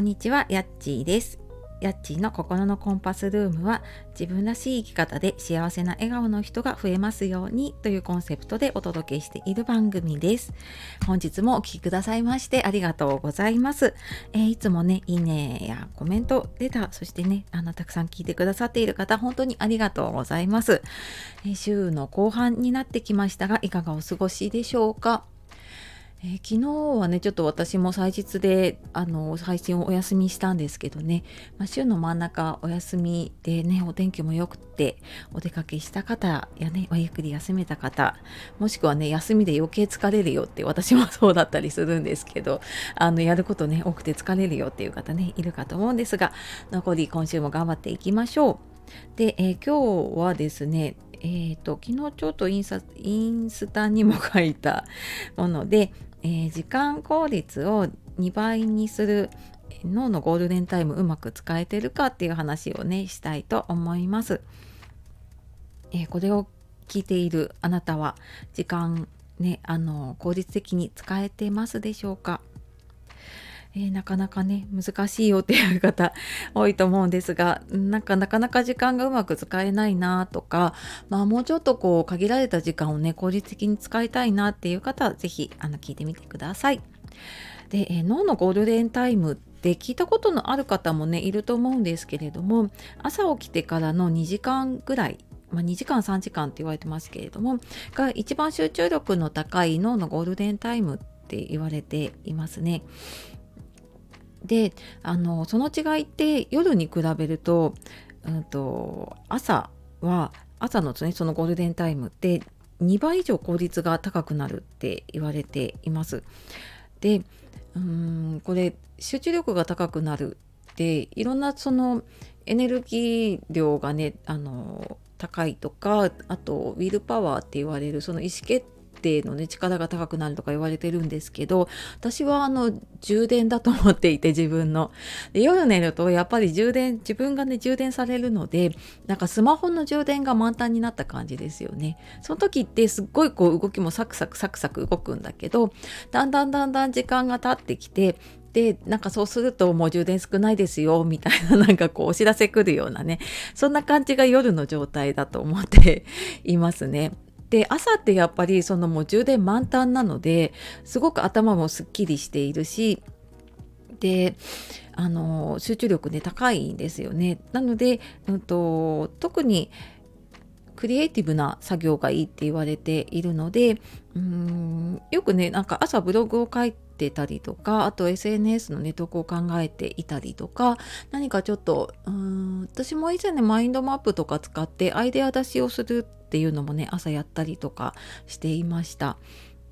こんにちは、やっちーです。やっちーの心のコンパスルームは、自分らしい生き方で幸せな笑顔の人が増えますようにというコンセプトでお届けしている番組です。本日もお聞きくださいましてありがとうございます。いつもね、いいねやコメント、レター、そしてね、たくさん聞いてくださっている方、本当にありがとうございます。週の後半になってきましたが、いかがお過ごしでしょうか。昨日はね、ちょっと私も祭日で配信をお休みしたんですけどね、週の真ん中お休みでね、お天気も良くてお出かけした方やね、ゆっくり休めた方、もしくはね、休みで余計疲れるよって、私もそうだったりするんですけど、やることね多くて疲れるよっていう方ね、いるかと思うんですが、残り今週も頑張っていきましょう。で、今日はですね、昨日ちょっとインスタにも書いたもので、時間効率を2倍にする脳のゴールデンタイム、うまく使えてるかっていう話をね、したいと思います。これを聞いているあなたは、時間ね、効率的に使えてますでしょうか。なかなかね、難しいよっていう方多いと思うんですが、なかなか時間がうまく使えないなとか、もうちょっとこう限られた時間をね、効率的に使いたいなっていう方は、ぜひ聞いてみてください。で、脳のゴールデンタイムって聞いたことのある方もね、いると思うんですけれども、朝起きてからの2時間ぐらい、2時間3時間って言われてますけれどもが、一番集中力の高い脳のゴールデンタイムって言われていますね。で、その違いって、夜に比べると、朝のそのゴールデンタイムって2倍以上効率が高くなるって言われています。で、これ集中力が高くなるって、いろんなそのエネルギー量がね、高いとか、あとウィルパワーって言われるその意思決定のね、力が高くなるとか言われてるんですけど、私は充電だと思っていて、自分ので、夜寝るとやっぱり自分がね、充電されるので、なんかスマホの充電が満タンになった感じですよね。その時ってすっごいこう動きもサクサク動くんだけど、だんだん時間が経ってきて、で、なんかそうするともう充電少ないですよみたいな、なんかこうお知らせ来るようなね、そんな感じが夜の状態だと思っていますね。で、朝ってやっぱりそのもう充電満タンなので、すごく頭もすっきりしているし、で、集中力ね、高いんですよね。なので、特にクリエイティブな作業がいいって言われているので、よくね、なんか朝ブログを書いてたりとか、あと SNS のね、投稿を考えていたりとか、何かちょっと私も以前ね、マインドマップとか使ってアイデア出しをするっていうのもね、朝やったりとかしていました。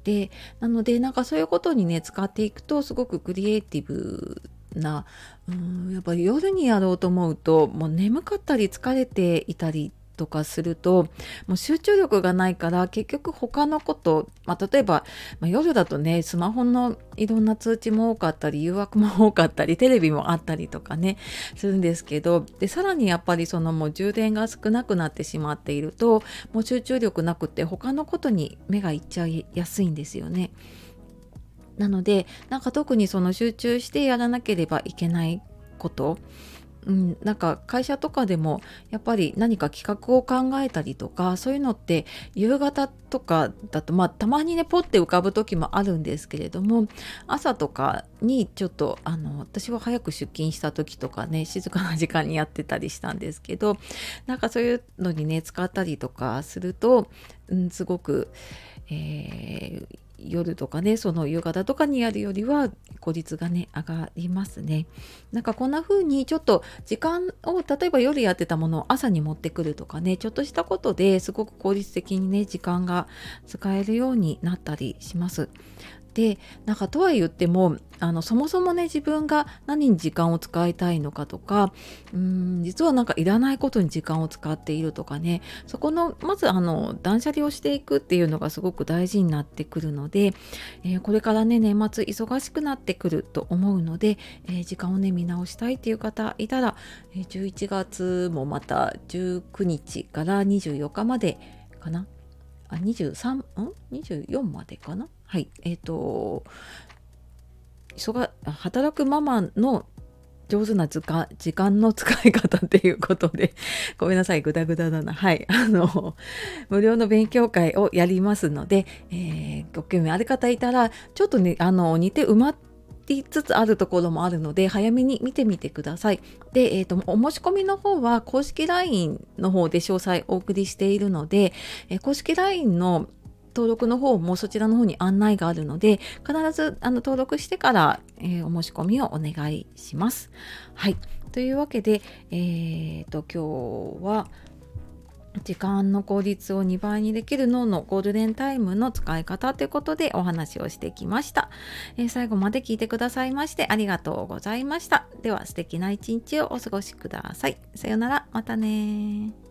で、なので、なんかそういうことにね、使っていくと、すごくクリエイティブな、やっぱり夜にやろうと思うと、もう眠かったり疲れていたりとかすると、もう集中力がないから、結局他のこと、例えば、夜だとね、スマホのいろんな通知も多かったり、誘惑も多かったり、テレビもあったりとかね、するんですけど、で、さらにやっぱりそのもう充電が少なくなってしまっていると、もう集中力なくて他のことに目がいっちゃいやすいんですよね。なので、なんか特にその集中してやらなければいけないこと、なんか会社とかでもやっぱり何か企画を考えたりとか、そういうのって夕方とかだと、たまにね、ポッて浮かぶ時もあるんですけれども、朝とかにちょっと私は早く出勤した時とかね、静かな時間にやってたりしたんですけど、なんかそういうのにね、使ったりとかすると、すごく、夜とかね、その夕方とかにやるよりは効率がね、上がりますね。なんかこんな風にちょっと時間を、例えば夜やってたものを朝に持ってくるとかね、ちょっとしたことですごく効率的にね、時間が使えるようになったりします。で、なんかとは言っても、そもそもね、自分が何に時間を使いたいのかとか、実はなんかいらないことに時間を使っているとかね、そこのまず断捨離をしていくっていうのがすごく大事になってくるので、これからね、年末忙しくなってくると思うので、時間をね、見直したいっていう方いたら、11月もまた19日から24日までかな、24までかな、はい、働くママの上手な時間の使い方っていうことでごめんなさい、グダグダだな。はい、無料の勉強会をやりますので、ご興味ある方いたらちょっとね似て埋まってつつあるところもあるので早めに見てみてください。で、お申し込みの方は公式 LINE の方で詳細お送りしているので、公式 LINE の登録の方もそちらの方に案内があるので必ず登録してから、お申し込みをお願いします。はい、というわけで、今日は時間の効率を2倍にできる脳のゴールデンタイムの使い方ということでお話をしてきました。最後まで聞いてくださいましてありがとうございました。では素敵な一日をお過ごしください。さようなら、またね。